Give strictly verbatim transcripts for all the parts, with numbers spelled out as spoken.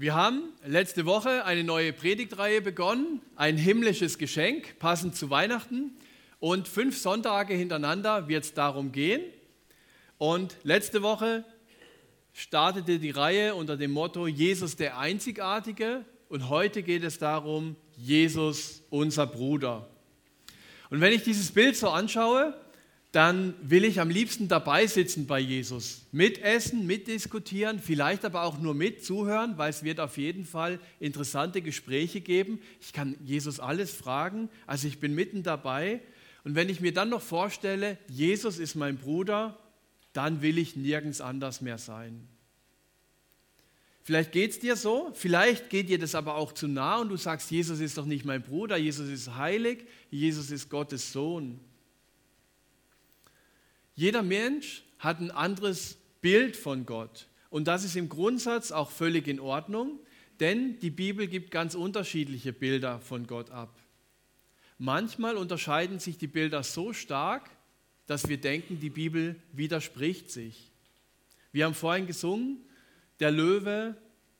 Wir haben letzte Woche eine neue Predigtreihe begonnen, ein himmlisches Geschenk, passend zu Weihnachten. Und fünf Sonntage hintereinander wird es darum gehen. Und letzte Woche startete die Reihe unter dem Motto Jesus der Einzigartige. Und heute geht es darum, Jesus unser Bruder. Und wenn ich dieses Bild so anschaue, dann will ich am liebsten dabei sitzen bei Jesus. Mitessen, mitdiskutieren, vielleicht aber auch nur mitzuhören, weil es wird auf jeden Fall interessante Gespräche geben. Ich kann Jesus alles fragen, also ich bin mitten dabei. Und wenn ich mir dann noch vorstelle, Jesus ist mein Bruder, dann will ich nirgends anders mehr sein. Vielleicht geht es dir so, vielleicht geht dir das aber auch zu nah und du sagst, Jesus ist doch nicht mein Bruder, Jesus ist heilig, Jesus ist Gottes Sohn. Jeder Mensch hat ein anderes Bild von Gott und das ist im Grundsatz auch völlig in Ordnung, denn die Bibel gibt ganz unterschiedliche Bilder von Gott ab. Manchmal unterscheiden sich die Bilder so stark, dass wir denken, die Bibel widerspricht sich. Wir haben vorhin gesungen, der Löwe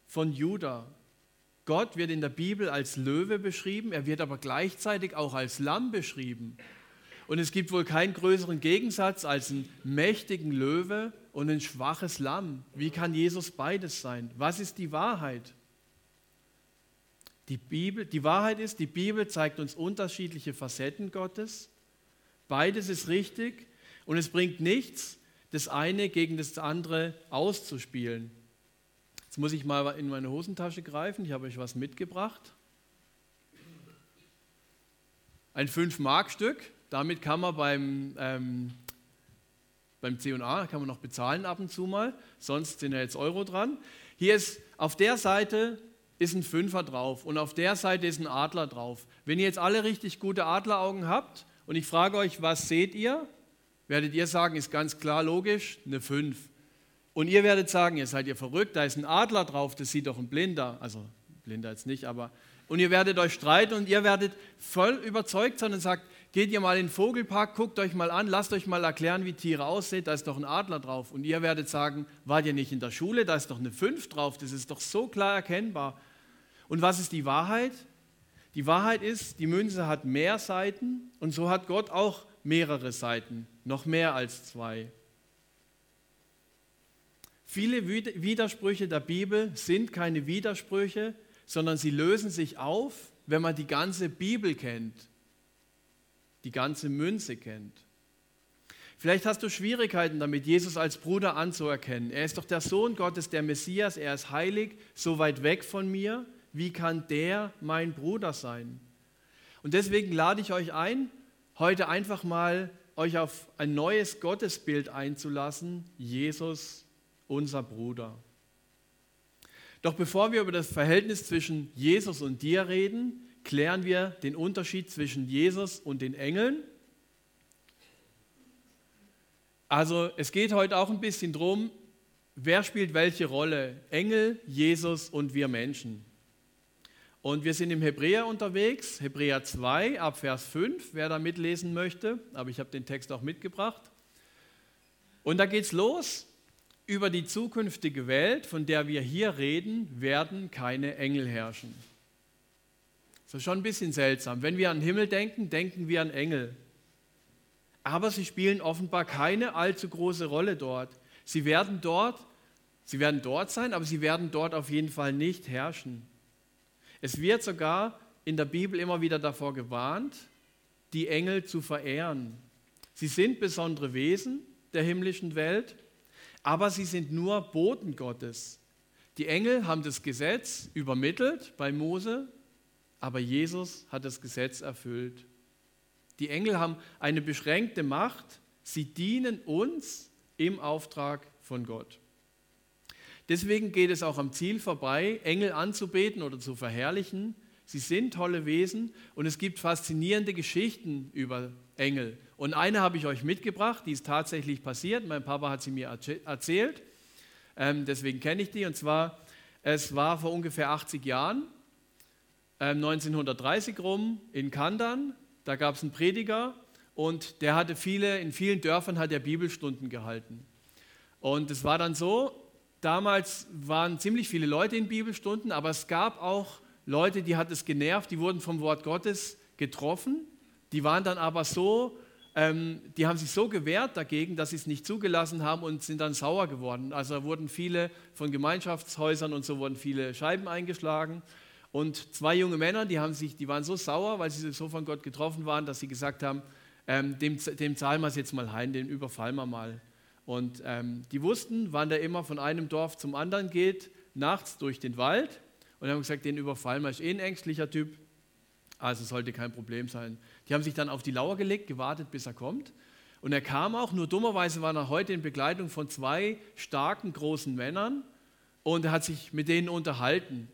von Juda. Gott wird in der Bibel als Löwe beschrieben, er wird aber gleichzeitig auch als Lamm beschrieben. Und es gibt wohl keinen größeren Gegensatz als einen mächtigen Löwe und ein schwaches Lamm. Wie kann Jesus beides sein? Was ist die Wahrheit? Die Bibel, die Wahrheit ist, die Bibel zeigt uns unterschiedliche Facetten Gottes. Beides ist richtig und es bringt nichts, das eine gegen das andere auszuspielen. Jetzt muss ich mal in meine Hosentasche greifen. Ich habe euch was mitgebracht. Ein fünf Mark Stück. Damit kann man beim, ähm, beim C und A kann man noch bezahlen ab und zu mal, sonst sind ja jetzt Euro dran. Hier ist, auf der Seite ist ein Fünfer drauf und auf der Seite ist ein Adler drauf. Wenn ihr jetzt alle richtig gute Adleraugen habt und ich frage euch, was seht ihr, werdet ihr sagen, ist ganz klar logisch, eine fünf. Und ihr werdet sagen, ihr seid ihr verrückt, da ist ein Adler drauf, das sieht doch ein Blinder, also Blinder jetzt nicht, aber... Und ihr werdet euch streiten und ihr werdet voll überzeugt sein und sagt, geht ihr mal in den Vogelpark, guckt euch mal an, lasst euch mal erklären, wie Tiere aussehen, da ist doch ein Adler drauf. Und ihr werdet sagen, wart ihr nicht in der Schule, da ist doch eine fünf drauf, das ist doch so klar erkennbar. Und was ist die Wahrheit? Die Wahrheit ist, die Münze hat mehr Seiten und so hat Gott auch mehrere Seiten, noch mehr als zwei. Viele Widersprüche der Bibel sind keine Widersprüche, sondern sie lösen sich auf, wenn man die ganze Bibel kennt, die ganze Münze kennt. Vielleicht hast du Schwierigkeiten damit, Jesus als Bruder anzuerkennen. Er ist doch der Sohn Gottes, der Messias, er ist heilig, so weit weg von mir. Wie kann der mein Bruder sein? Und deswegen lade ich euch ein, heute einfach mal euch auf ein neues Gottesbild einzulassen, Jesus, unser Bruder. Doch bevor wir über das Verhältnis zwischen Jesus und dir reden, klären wir den Unterschied zwischen Jesus und den Engeln. Also es geht heute auch ein bisschen drum, wer spielt welche Rolle? Engel, Jesus und wir Menschen. Und wir sind im Hebräer unterwegs, Hebräer zwei, ab Vers fünf, wer da mitlesen möchte. Aber ich habe den Text auch mitgebracht. Und da geht's los. Über die zukünftige Welt, von der wir hier reden, werden keine Engel herrschen. Das ist schon ein bisschen seltsam. Wenn wir an den Himmel denken, denken wir an Engel. Aber sie spielen offenbar keine allzu große Rolle dort. Sie werden dort, sie werden dort sein, aber sie werden dort auf jeden Fall nicht herrschen. Es wird sogar in der Bibel immer wieder davor gewarnt, die Engel zu verehren. Sie sind besondere Wesen der himmlischen Welt. Aber sie sind nur Boten Gottes. Die Engel haben das Gesetz übermittelt bei Mose, aber Jesus hat das Gesetz erfüllt. Die Engel haben eine beschränkte Macht, sie dienen uns im Auftrag von Gott. Deswegen geht es auch am Ziel vorbei, Engel anzubeten oder zu verherrlichen. Sie sind tolle Wesen und es gibt faszinierende Geschichten über Engel. Und eine habe ich euch mitgebracht, die ist tatsächlich passiert. Mein Papa hat sie mir erzählt, deswegen kenne ich die. Und zwar, es war vor ungefähr achtzig Jahren, neunzehnhundertdreißig rum, in Kandern. Da gab es einen Prediger und der hatte viele, in vielen Dörfern hat er Bibelstunden gehalten. Und es war dann so, Damals waren ziemlich viele Leute in Bibelstunden, aber es gab auch Leute, die hat es genervt, die wurden vom Wort Gottes getroffen, die waren dann aber so, ähm, die haben sich so gewehrt dagegen, dass sie es nicht zugelassen haben und sind dann sauer geworden. Also wurden viele von Gemeinschaftshäusern und so wurden viele Scheiben eingeschlagen. Und zwei junge Männer, die, haben sich, die waren so sauer, weil sie so von Gott getroffen waren, dass sie gesagt haben, ähm, dem, dem zahlen wir es jetzt mal heim, den überfallen wir mal. Und ähm, die wussten, wann der immer von einem Dorf zum anderen geht, nachts durch den Wald. Und haben gesagt, den überfallen wir, ist eh ein ängstlicher Typ, also sollte kein Problem sein. Die haben sich dann auf die Lauer gelegt, gewartet, bis er kommt. Und er kam auch, nur dummerweise war er heute in Begleitung von zwei starken, großen Männern. Und er hat sich mit denen unterhalten.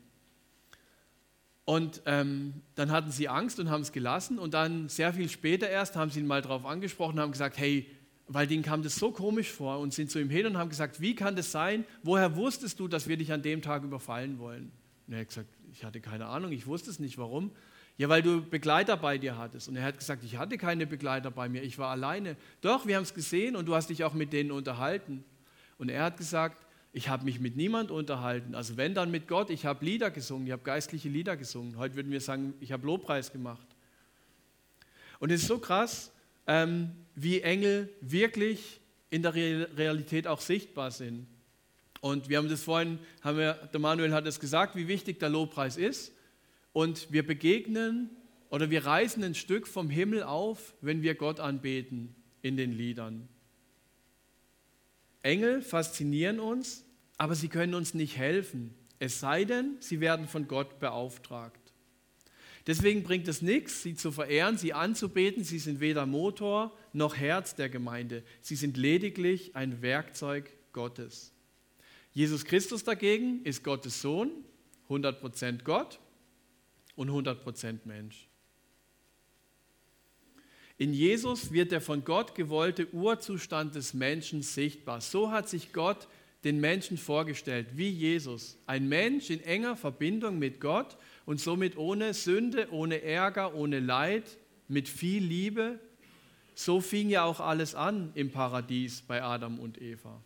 Und ähm, dann hatten sie Angst und haben es gelassen. Und dann sehr viel später erst haben sie ihn mal drauf angesprochen und haben gesagt, hey, weil denen kam das so komisch vor und sind zu ihm hin und haben gesagt, wie kann das sein? Woher wusstest du, dass wir dich an dem Tag überfallen wollen? Und er hat gesagt, ich hatte keine Ahnung, ich wusste es nicht, warum? Ja, weil du Begleiter bei dir hattest. Und er hat gesagt, ich hatte keine Begleiter bei mir, ich war alleine. Doch, wir haben es gesehen und du hast dich auch mit denen unterhalten. Und er hat gesagt, ich habe mich mit niemand unterhalten, also wenn, dann mit Gott. Ich habe Lieder gesungen, ich habe geistliche Lieder gesungen. Heute würden wir sagen, ich habe Lobpreis gemacht. Und es ist so krass, ähm, wie Engel wirklich in der Realität auch sichtbar sind. Und wir haben das vorhin, haben wir, der Manuel hat es gesagt, wie wichtig der Lobpreis ist. Und wir begegnen oder wir reisen ein Stück vom Himmel auf, wenn wir Gott anbeten in den Liedern. Engel faszinieren uns, aber sie können uns nicht helfen. Es sei denn, sie werden von Gott beauftragt. Deswegen bringt es nichts, sie zu verehren, sie anzubeten. Sie sind weder Motor noch Herz der Gemeinde. Sie sind lediglich ein Werkzeug Gottes. Jesus Christus dagegen ist Gottes Sohn, hundert Prozent Gott und hundert Prozent Mensch. In Jesus wird der von Gott gewollte Urzustand des Menschen sichtbar. So hat sich Gott den Menschen vorgestellt, wie Jesus. Ein Mensch in enger Verbindung mit Gott und somit ohne Sünde, ohne Ärger, ohne Leid, mit viel Liebe. So fing ja auch alles an im Paradies bei Adam und Eva.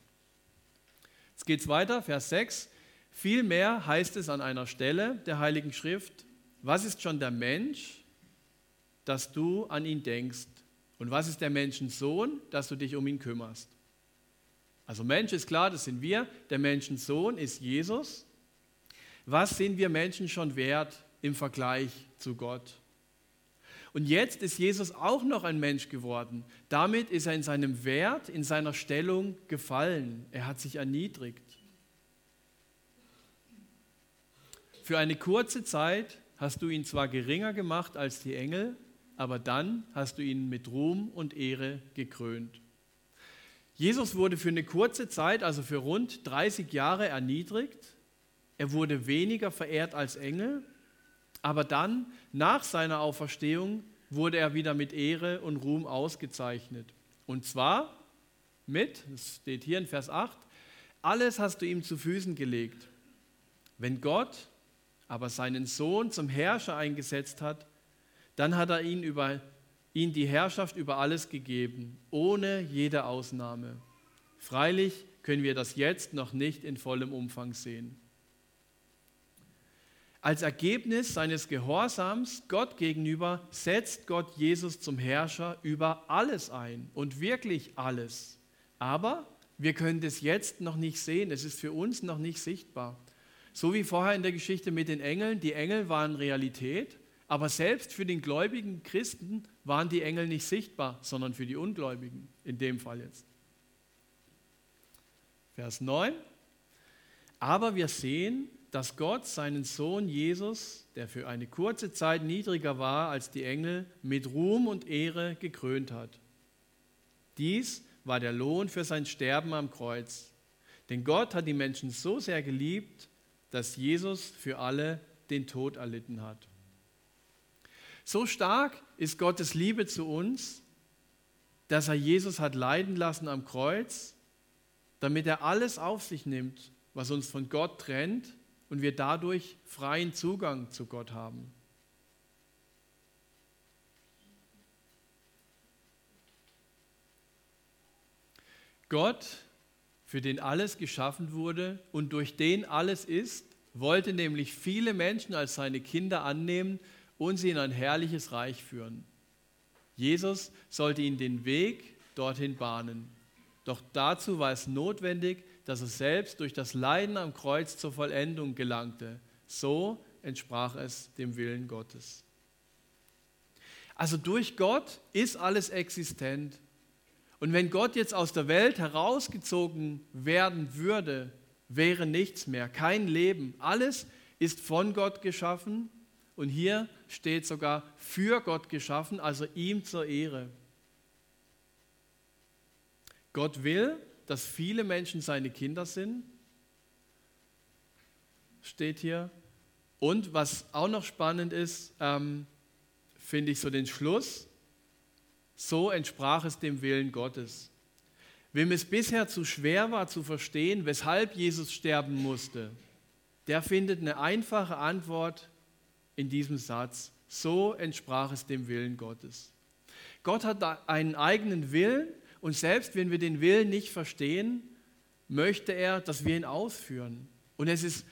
Jetzt geht es weiter, Vers sechs. Vielmehr heißt es an einer Stelle der Heiligen Schrift, was ist schon der Mensch, dass du an ihn denkst? Und was ist der Menschensohn, dass du dich um ihn kümmerst? Also Mensch ist klar, das sind wir. Der Menschensohn ist Jesus. Was sind wir Menschen schon wert im Vergleich zu Gott? Und jetzt ist Jesus auch noch ein Mensch geworden. Damit ist er in seinem Wert, in seiner Stellung gefallen. Er hat sich erniedrigt. Für eine kurze Zeit hast du ihn zwar geringer gemacht als die Engel, aber dann hast du ihn mit Ruhm und Ehre gekrönt. Jesus wurde für eine kurze Zeit, also für rund dreißig Jahre, erniedrigt. Er wurde weniger verehrt als Engel. Aber dann, nach seiner Auferstehung, wurde er wieder mit Ehre und Ruhm ausgezeichnet. Und zwar mit, das steht hier in Vers acht, alles hast du ihm zu Füßen gelegt. Wenn Gott aber seinen Sohn zum Herrscher eingesetzt hat, dann hat er ihn über, ihn die Herrschaft über alles gegeben, ohne jede Ausnahme. Freilich können wir das jetzt noch nicht in vollem Umfang sehen. Als Ergebnis seines Gehorsams Gott gegenüber setzt Gott Jesus zum Herrscher über alles ein und wirklich alles. Aber wir können das jetzt noch nicht sehen, es ist für uns noch nicht sichtbar. So wie vorher in der Geschichte mit den Engeln, die Engel waren Realität, aber selbst für den gläubigen Christen waren die Engel nicht sichtbar, sondern für die Ungläubigen, in dem Fall jetzt. Vers neun, aber wir sehen, dass Gott seinen Sohn Jesus, der für eine kurze Zeit niedriger war als die Engel, mit Ruhm und Ehre gekrönt hat. Dies war der Lohn für sein Sterben am Kreuz. Denn Gott hat die Menschen so sehr geliebt, dass Jesus für alle den Tod erlitten hat. So stark ist Gottes Liebe zu uns, dass er Jesus hat leiden lassen am Kreuz, damit er alles auf sich nimmt, was uns von Gott trennt, und wir dadurch freien Zugang zu Gott haben. Gott für den alles geschaffen wurde und durch den alles ist, wollte nämlich viele Menschen als seine Kinder annehmen und sie in ein herrliches Reich führen. Jesus sollte ihnen den Weg dorthin bahnen. Doch dazu war es notwendig, dass es selbst durch das Leiden am Kreuz zur Vollendung gelangte. So entsprach es dem Willen Gottes. Also durch Gott ist alles existent. Und wenn Gott jetzt aus der Welt herausgezogen werden würde, wäre nichts mehr, kein Leben. Alles ist von Gott geschaffen und hier steht sogar für Gott geschaffen, also ihm zur Ehre. Gott will, dass viele Menschen seine Kinder sind, steht hier. Und was auch noch spannend ist, ähm, finde ich so den Schluss, so entsprach es dem Willen Gottes. Wem es bisher zu schwer war zu verstehen, weshalb Jesus sterben musste, der findet eine einfache Antwort in diesem Satz. So entsprach es dem Willen Gottes. Gott hat einen eigenen Willen und selbst wenn wir den Willen nicht verstehen, möchte er, dass wir ihn ausführen. Und es ist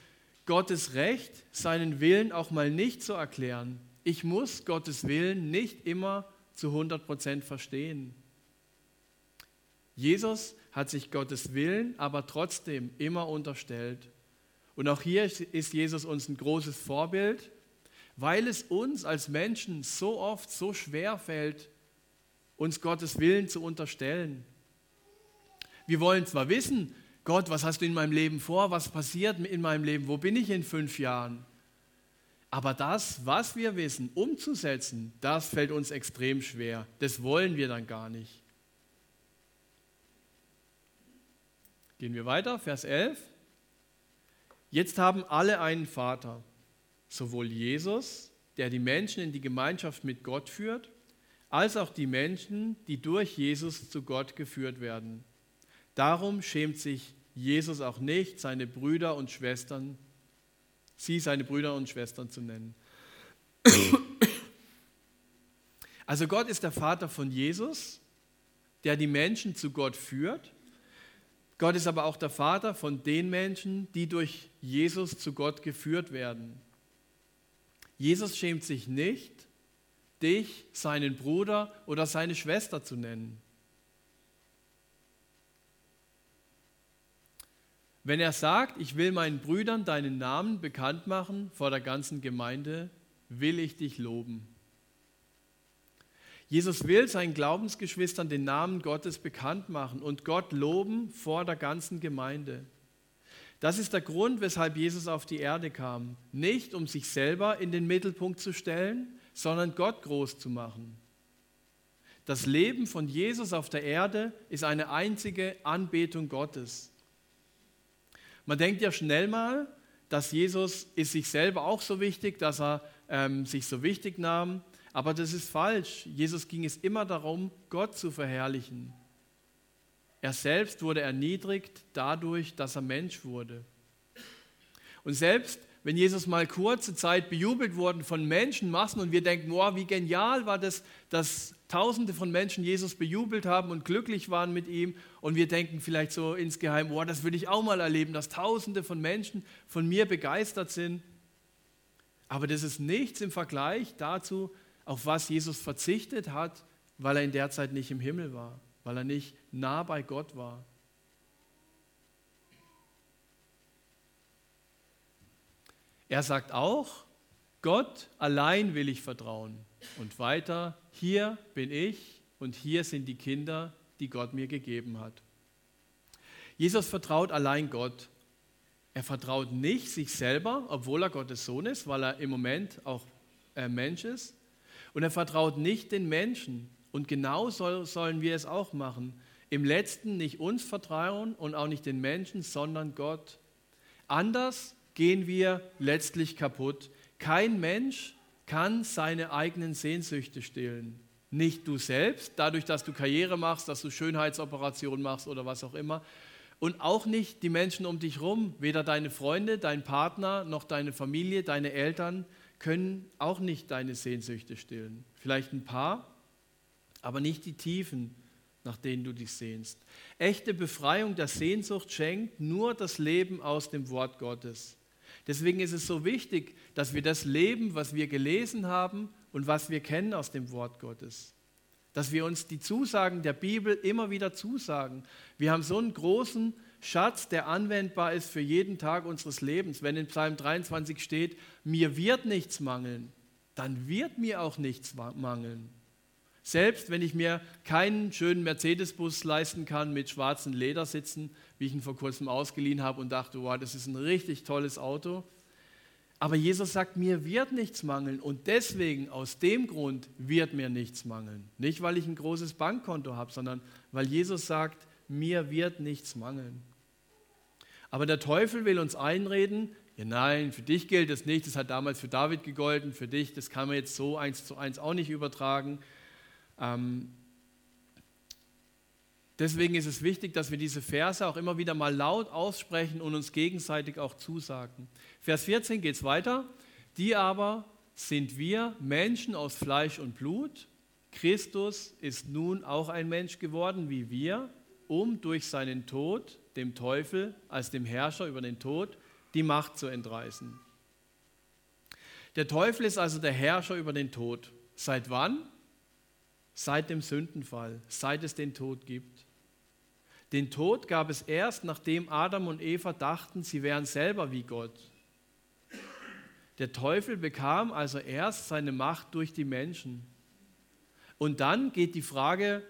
Gottes Recht, seinen Willen auch mal nicht zu erklären. Ich muss Gottes Willen nicht immer zu hundert Prozent verstehen. Jesus hat sich Gottes Willen aber trotzdem immer unterstellt. Und auch hier ist Jesus uns ein großes Vorbild, weil es uns als Menschen so oft so schwer fällt, uns Gottes Willen zu unterstellen. Wir wollen zwar wissen, Gott, was hast du in meinem Leben vor? Was passiert in meinem Leben? Wo bin ich in fünf Jahren? Aber das, was wir wissen, umzusetzen, das fällt uns extrem schwer. Das wollen wir dann gar nicht. Gehen wir weiter, Vers elf. Jetzt haben alle einen Vater, sowohl Jesus, der die Menschen in die Gemeinschaft mit Gott führt, als auch die Menschen, die durch Jesus zu Gott geführt werden. Darum schämt sich Jesus auch nicht, seine Brüder und Schwestern, sie seine Brüder und Schwestern zu nennen. Also Gott ist der Vater von Jesus, der die Menschen zu Gott führt. Gott ist aber auch der Vater von den Menschen, die durch Jesus zu Gott geführt werden. Jesus schämt sich nicht, dich, seinen Bruder oder seine Schwester zu nennen. Wenn er sagt, ich will meinen Brüdern deinen Namen bekannt machen vor der ganzen Gemeinde, will ich dich loben. Jesus will seinen Glaubensgeschwistern den Namen Gottes bekannt machen und Gott loben vor der ganzen Gemeinde. Das ist der Grund, weshalb Jesus auf die Erde kam. Nicht, um sich selber in den Mittelpunkt zu stellen, sondern Gott groß zu machen. Das Leben von Jesus auf der Erde ist eine einzige Anbetung Gottes. Man denkt ja schnell mal, dass Jesus ist sich selber auch so wichtig, dass er ähm, sich so wichtig nahm. Aber das ist falsch. Jesus ging es immer darum, Gott zu verherrlichen. Er selbst wurde erniedrigt dadurch, dass er Mensch wurde. Und selbst wenn Jesus mal kurze Zeit bejubelt wurde von Menschenmassen und wir denken, wow, wie genial war das, dass Tausende von Menschen Jesus bejubelt haben und glücklich waren mit ihm und wir denken vielleicht so insgeheim, wow, das will ich auch mal erleben, dass Tausende von Menschen von mir begeistert sind. Aber das ist nichts im Vergleich dazu, auf was Jesus verzichtet hat, weil er in der Zeit nicht im Himmel war, weil er nicht nah bei Gott war. Er sagt auch, Gott allein will ich vertrauen. Und weiter, hier bin ich und hier sind die Kinder, die Gott mir gegeben hat. Jesus vertraut allein Gott. Er vertraut nicht sich selber, obwohl er Gottes Sohn ist, weil er im Moment auch Mensch ist. Und er vertraut nicht den Menschen. Und genau so sollen wir es auch machen. Im Letzten nicht uns vertrauen und auch nicht den Menschen, sondern Gott. Anders gehen wir letztlich kaputt. Kein Mensch kann seine eigenen Sehnsüchte stillen. Nicht du selbst, dadurch, dass du Karriere machst, dass du Schönheitsoperationen machst oder was auch immer. Und auch nicht die Menschen um dich rum, weder deine Freunde, dein Partner, noch deine Familie, deine Eltern, können auch nicht deine Sehnsüchte stillen. Vielleicht ein paar, aber nicht die Tiefen nach denen du dich sehnst. Echte Befreiung der Sehnsucht schenkt nur das Leben aus dem Wort Gottes. Deswegen ist es so wichtig, dass wir das leben, was wir gelesen haben und was wir kennen aus dem Wort Gottes. Dass wir uns die Zusagen der Bibel immer wieder zusagen. Wir haben so einen großen Schatz, der anwendbar ist für jeden Tag unseres Lebens. Wenn in Psalm dreiundzwanzig steht, mir wird nichts mangeln, dann wird mir auch nichts mangeln. Selbst wenn ich mir keinen schönen Mercedes-Bus leisten kann mit schwarzen Ledersitzen, wie ich ihn vor kurzem ausgeliehen habe und dachte, wow, das ist ein richtig tolles Auto. Aber Jesus sagt, mir wird nichts mangeln und deswegen, aus dem Grund, wird mir nichts mangeln. Nicht, weil ich ein großes Bankkonto habe, sondern weil Jesus sagt, mir wird nichts mangeln. Aber der Teufel will uns einreden, ja, nein, für dich gilt das nicht, das hat damals für David gegolten, für dich, das kann man jetzt so eins zu eins auch nicht übertragen. Ähm, deswegen ist es wichtig, dass wir diese Verse auch immer wieder mal laut aussprechen und uns gegenseitig auch zusagen. Vers vierzehn geht es weiter. Die aber sind wir, Menschen aus Fleisch und Blut. Christus ist nun auch ein Mensch geworden wie wir, um durch seinen Tod dem Teufel als dem Herrscher über den Tod die Macht zu entreißen. Der Teufel ist also der Herrscher über den Tod. Seit wann? Seit dem Sündenfall, seit es den Tod gibt. Den Tod gab es erst, nachdem Adam und Eva dachten, sie wären selber wie Gott. Der Teufel bekam also erst seine Macht durch die Menschen. Und dann geht die Frage,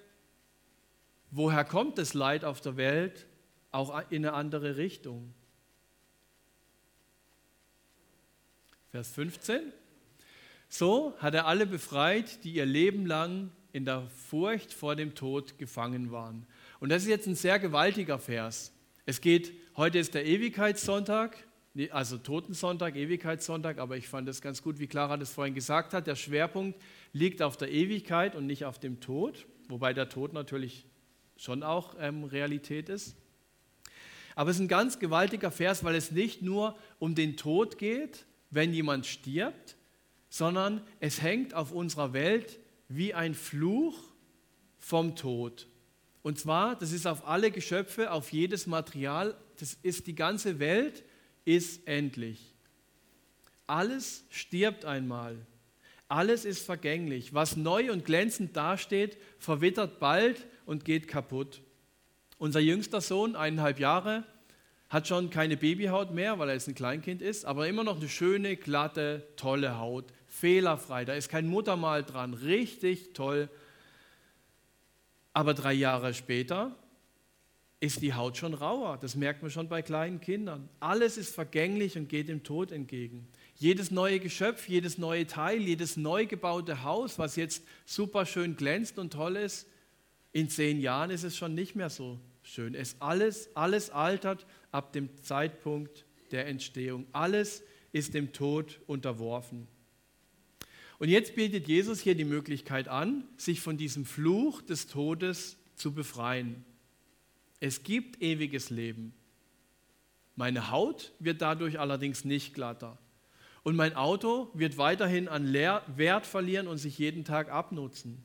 woher kommt das Leid auf der Welt, auch in eine andere Richtung. Vers fünfzehn. So hat er alle befreit, die ihr Leben lang in der Furcht vor dem Tod gefangen waren. Und das ist jetzt ein sehr gewaltiger Vers. Es geht, heute ist der Ewigkeitssonntag, also Totensonntag, Ewigkeitssonntag, aber ich fand das ganz gut, wie Clara das vorhin gesagt hat, der Schwerpunkt liegt auf der Ewigkeit und nicht auf dem Tod, wobei der Tod natürlich schon auch ähm, Realität ist. Aber es ist ein ganz gewaltiger Vers, weil es nicht nur um den Tod geht, wenn jemand stirbt, sondern es hängt auf unserer Welt wie ein Fluch vom Tod. Und zwar, das ist auf alle Geschöpfe, auf jedes Material, das ist die ganze Welt, ist endlich. Alles stirbt einmal. Alles ist vergänglich. Was neu und glänzend dasteht, verwittert bald und geht kaputt. Unser jüngster Sohn, eineinhalb Jahre, hat schon keine Babyhaut mehr, weil er jetzt ein Kleinkind ist, aber immer noch eine schöne, glatte, tolle Haut, fehlerfrei, da ist kein Muttermal dran, richtig toll. Aber drei Jahre später ist die Haut schon rauer, das merkt man schon bei kleinen Kindern. Alles ist vergänglich und geht dem Tod entgegen. Jedes neue Geschöpf, jedes neue Teil, jedes neu gebaute Haus, was jetzt super schön glänzt und toll ist, in zehn Jahren ist es schon nicht mehr so schön. Es alles, alles altert ab dem Zeitpunkt der Entstehung. Alles ist dem Tod unterworfen. Und jetzt bietet Jesus hier die Möglichkeit an, sich von diesem Fluch des Todes zu befreien. Es gibt ewiges Leben. Meine Haut wird dadurch allerdings nicht glatter. Und mein Auto wird weiterhin an Leer- Wert verlieren und sich jeden Tag abnutzen.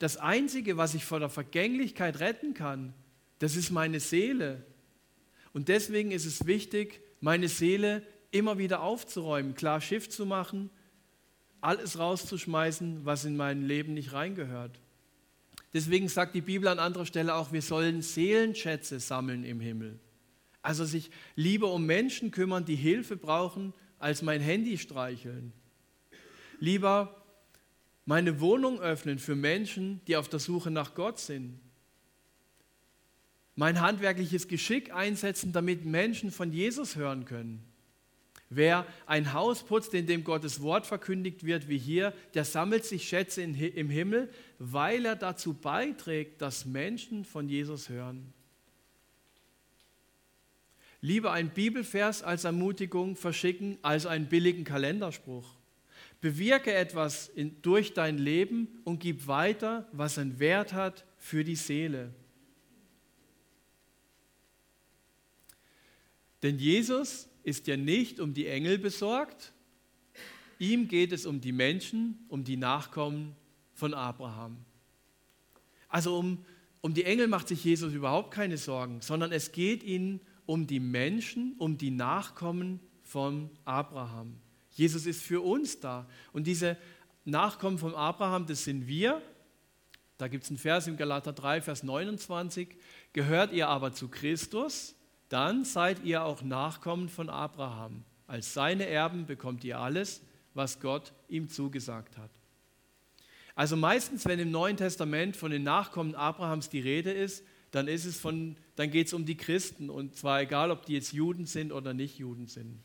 Das Einzige, was ich vor der Vergänglichkeit retten kann, das ist meine Seele. Und deswegen ist es wichtig, meine Seele immer wieder aufzuräumen, klar Schiff zu machen, alles rauszuschmeißen, was in mein Leben nicht reingehört. Deswegen sagt die Bibel an anderer Stelle auch, wir sollen Seelenschätze sammeln im Himmel. Also sich lieber um Menschen kümmern, die Hilfe brauchen, als mein Handy streicheln. Lieber meine Wohnung öffnen für Menschen, die auf der Suche nach Gott sind. Mein handwerkliches Geschick einsetzen, damit Menschen von Jesus hören können. Wer ein Haus putzt, in dem Gottes Wort verkündigt wird, wie hier, der sammelt sich Schätze in, im Himmel, weil er dazu beiträgt, dass Menschen von Jesus hören. Lieber einen Bibelvers als Ermutigung verschicken, als einen billigen Kalenderspruch. Bewirke etwas in, durch dein Leben und gib weiter, was einen Wert hat für die Seele. Denn Jesus ist ja nicht um die Engel besorgt, ihm geht es um die Menschen, um die Nachkommen von Abraham. Also um, Um die Engel macht sich Jesus überhaupt keine Sorgen, sondern es geht ihnen um die Menschen, um die Nachkommen von Abraham. Jesus ist für uns da. Und diese Nachkommen von Abraham, das sind wir. Da gibt es einen Vers im Galater drei, Vers neunundzwanzig. Gehört ihr aber zu Christus, dann seid ihr auch Nachkommen von Abraham. Als seine Erben bekommt ihr alles, was Gott ihm zugesagt hat. Also meistens, wenn im Neuen Testament von den Nachkommen Abrahams die Rede ist, dann ist es von, dann geht es um die Christen, und zwar egal, ob die jetzt Juden sind oder nicht Juden sind.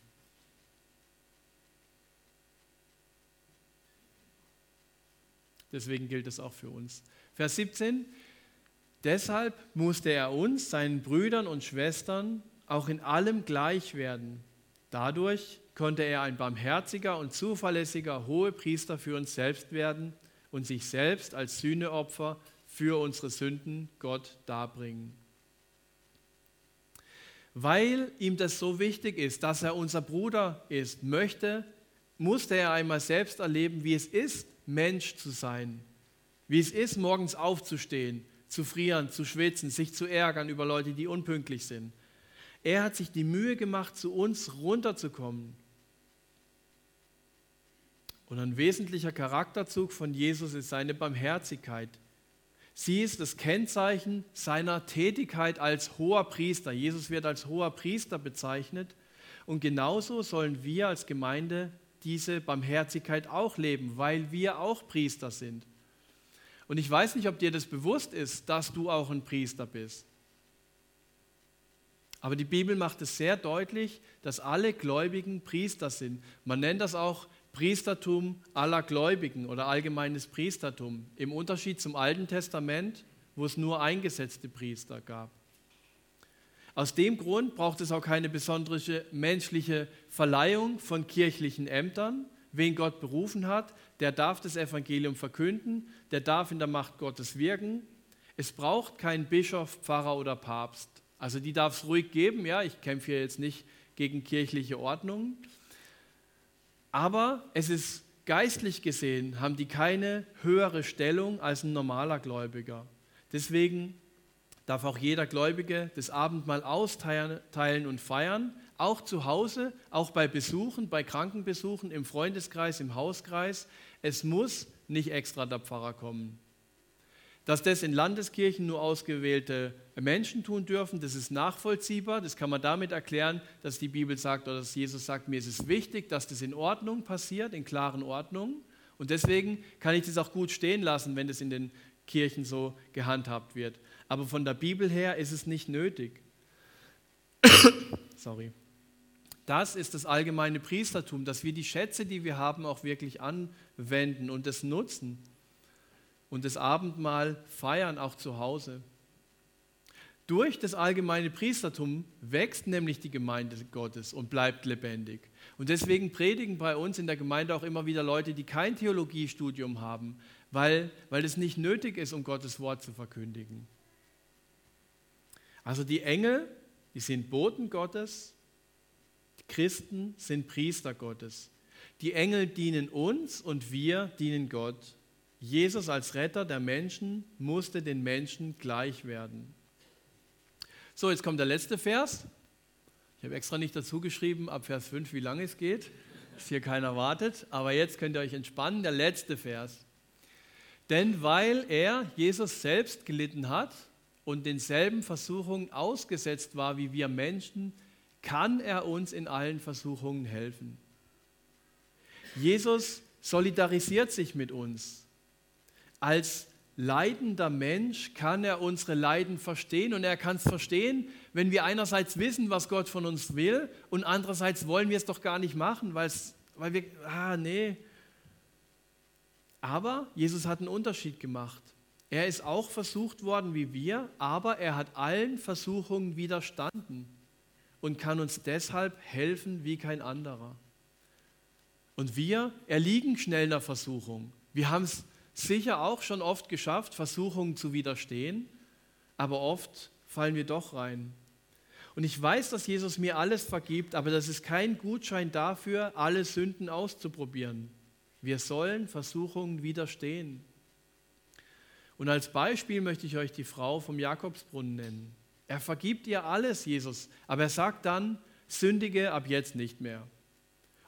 Deswegen gilt es auch für uns. Vers siebzehn, deshalb musste er uns, seinen Brüdern und Schwestern, auch in allem gleich werden. Dadurch konnte er ein barmherziger und zuverlässiger Hohepriester für uns selbst werden und sich selbst als Sühneopfer für unsere Sünden Gott darbringen. Weil ihm das so wichtig ist, dass er unser Bruder ist, möchte, musste er einmal selbst erleben, wie es ist, Mensch zu sein. Wie es ist, morgens aufzustehen, zu frieren, zu schwitzen, sich zu ärgern über Leute, die unpünktlich sind. Er hat sich die Mühe gemacht, zu uns runterzukommen. Und ein wesentlicher Charakterzug von Jesus ist seine Barmherzigkeit. Sie ist das Kennzeichen seiner Tätigkeit als hoher Priester. Jesus wird als hoher Priester bezeichnet. Und genauso sollen wir als Gemeinde diese Barmherzigkeit auch leben, weil wir auch Priester sind. Und ich weiß nicht, ob dir das bewusst ist, dass du auch ein Priester bist. Aber die Bibel macht es sehr deutlich, dass alle Gläubigen Priester sind. Man nennt das auch Priestertum aller Gläubigen oder allgemeines Priestertum, im Unterschied zum Alten Testament, wo es nur eingesetzte Priester gab. Aus dem Grund braucht es auch keine besondere menschliche Verleihung von kirchlichen Ämtern. Wen Gott berufen hat, der darf das Evangelium verkünden, der darf in der Macht Gottes wirken. Es braucht keinen Bischof, Pfarrer oder Papst. Also die darf es ruhig geben, ja, ich kämpfe hier jetzt nicht gegen kirchliche Ordnungen. Aber es ist geistlich gesehen, haben die keine höhere Stellung als ein normaler Gläubiger. Deswegen darf auch jeder Gläubige das Abendmahl austeilen und feiern, auch zu Hause, auch bei Besuchen, bei Krankenbesuchen, im Freundeskreis, im Hauskreis. Es muss nicht extra der Pfarrer kommen. Dass das in Landeskirchen nur ausgewählte Menschen tun dürfen, das ist nachvollziehbar. Das kann man damit erklären, dass die Bibel sagt oder dass Jesus sagt, mir ist es wichtig, dass das in Ordnung passiert, in klaren Ordnungen. Und deswegen kann ich das auch gut stehen lassen, wenn das in den Kirchen so gehandhabt wird. Aber von der Bibel her ist es nicht nötig. Sorry. Das ist das allgemeine Priestertum, dass wir die Schätze, die wir haben, auch wirklich anwenden und es nutzen. Und das Abendmahl feiern auch zu Hause. Durch das allgemeine Priestertum wächst nämlich die Gemeinde Gottes und bleibt lebendig. Und deswegen predigen bei uns in der Gemeinde auch immer wieder Leute, die kein Theologiestudium haben, weil, weil es nicht nötig ist, um Gottes Wort zu verkündigen. Also die Engel, die sind Boten Gottes, die Christen sind Priester Gottes. Die Engel dienen uns und wir dienen Gott. Jesus als Retter der Menschen musste den Menschen gleich werden. So, jetzt kommt der letzte Vers. Ich habe extra nicht dazu geschrieben, ab Vers fünf, wie lange es geht, dass hier keiner wartet. Aber jetzt könnt ihr euch entspannen, der letzte Vers. Denn weil er, Jesus, selbst gelitten hat und denselben Versuchungen ausgesetzt war wie wir Menschen, kann er uns in allen Versuchungen helfen. Jesus solidarisiert sich mit uns. Als leidender Mensch kann er unsere Leiden verstehen, und er kann es verstehen, wenn wir einerseits wissen, was Gott von uns will, und andererseits wollen wir es doch gar nicht machen, weil wir, ah nee. Aber Jesus hat einen Unterschied gemacht. Er ist auch versucht worden wie wir, aber er hat allen Versuchungen widerstanden und kann uns deshalb helfen wie kein anderer. Und wir erliegen schnell einer Versuchung. Wir haben es sicher auch schon oft geschafft, Versuchungen zu widerstehen, aber oft fallen wir doch rein. Und ich weiß, dass Jesus mir alles vergibt, aber das ist kein Gutschein dafür, alle Sünden auszuprobieren. Wir sollen Versuchungen widerstehen. Und als Beispiel möchte ich euch die Frau vom Jakobsbrunnen nennen. Er vergibt ihr alles, Jesus, aber er sagt dann, sündige ab jetzt nicht mehr.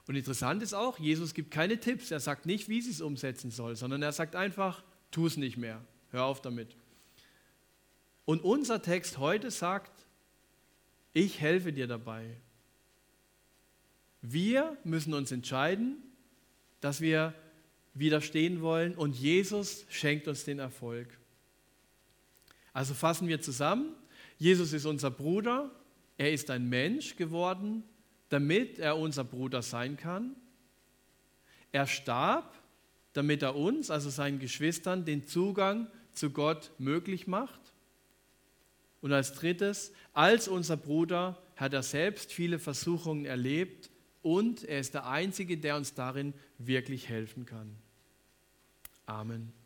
Und interessant ist auch, Jesus gibt keine Tipps, er sagt nicht, wie sie es umsetzen soll, sondern er sagt einfach, tu es nicht mehr, hör auf damit. Und unser Text heute sagt, ich helfe dir dabei. Wir müssen uns entscheiden, dass wir widerstehen wollen und Jesus schenkt uns den Erfolg. Also fassen wir zusammen, Jesus ist unser Bruder, er ist ein Mensch geworden, damit er unser Bruder sein kann. Er starb, damit er uns, also seinen Geschwistern, den Zugang zu Gott möglich macht. Und als drittes, als unser Bruder hat er selbst viele Versuchungen erlebt und er ist der Einzige, der uns darin wirklich helfen kann. Amen.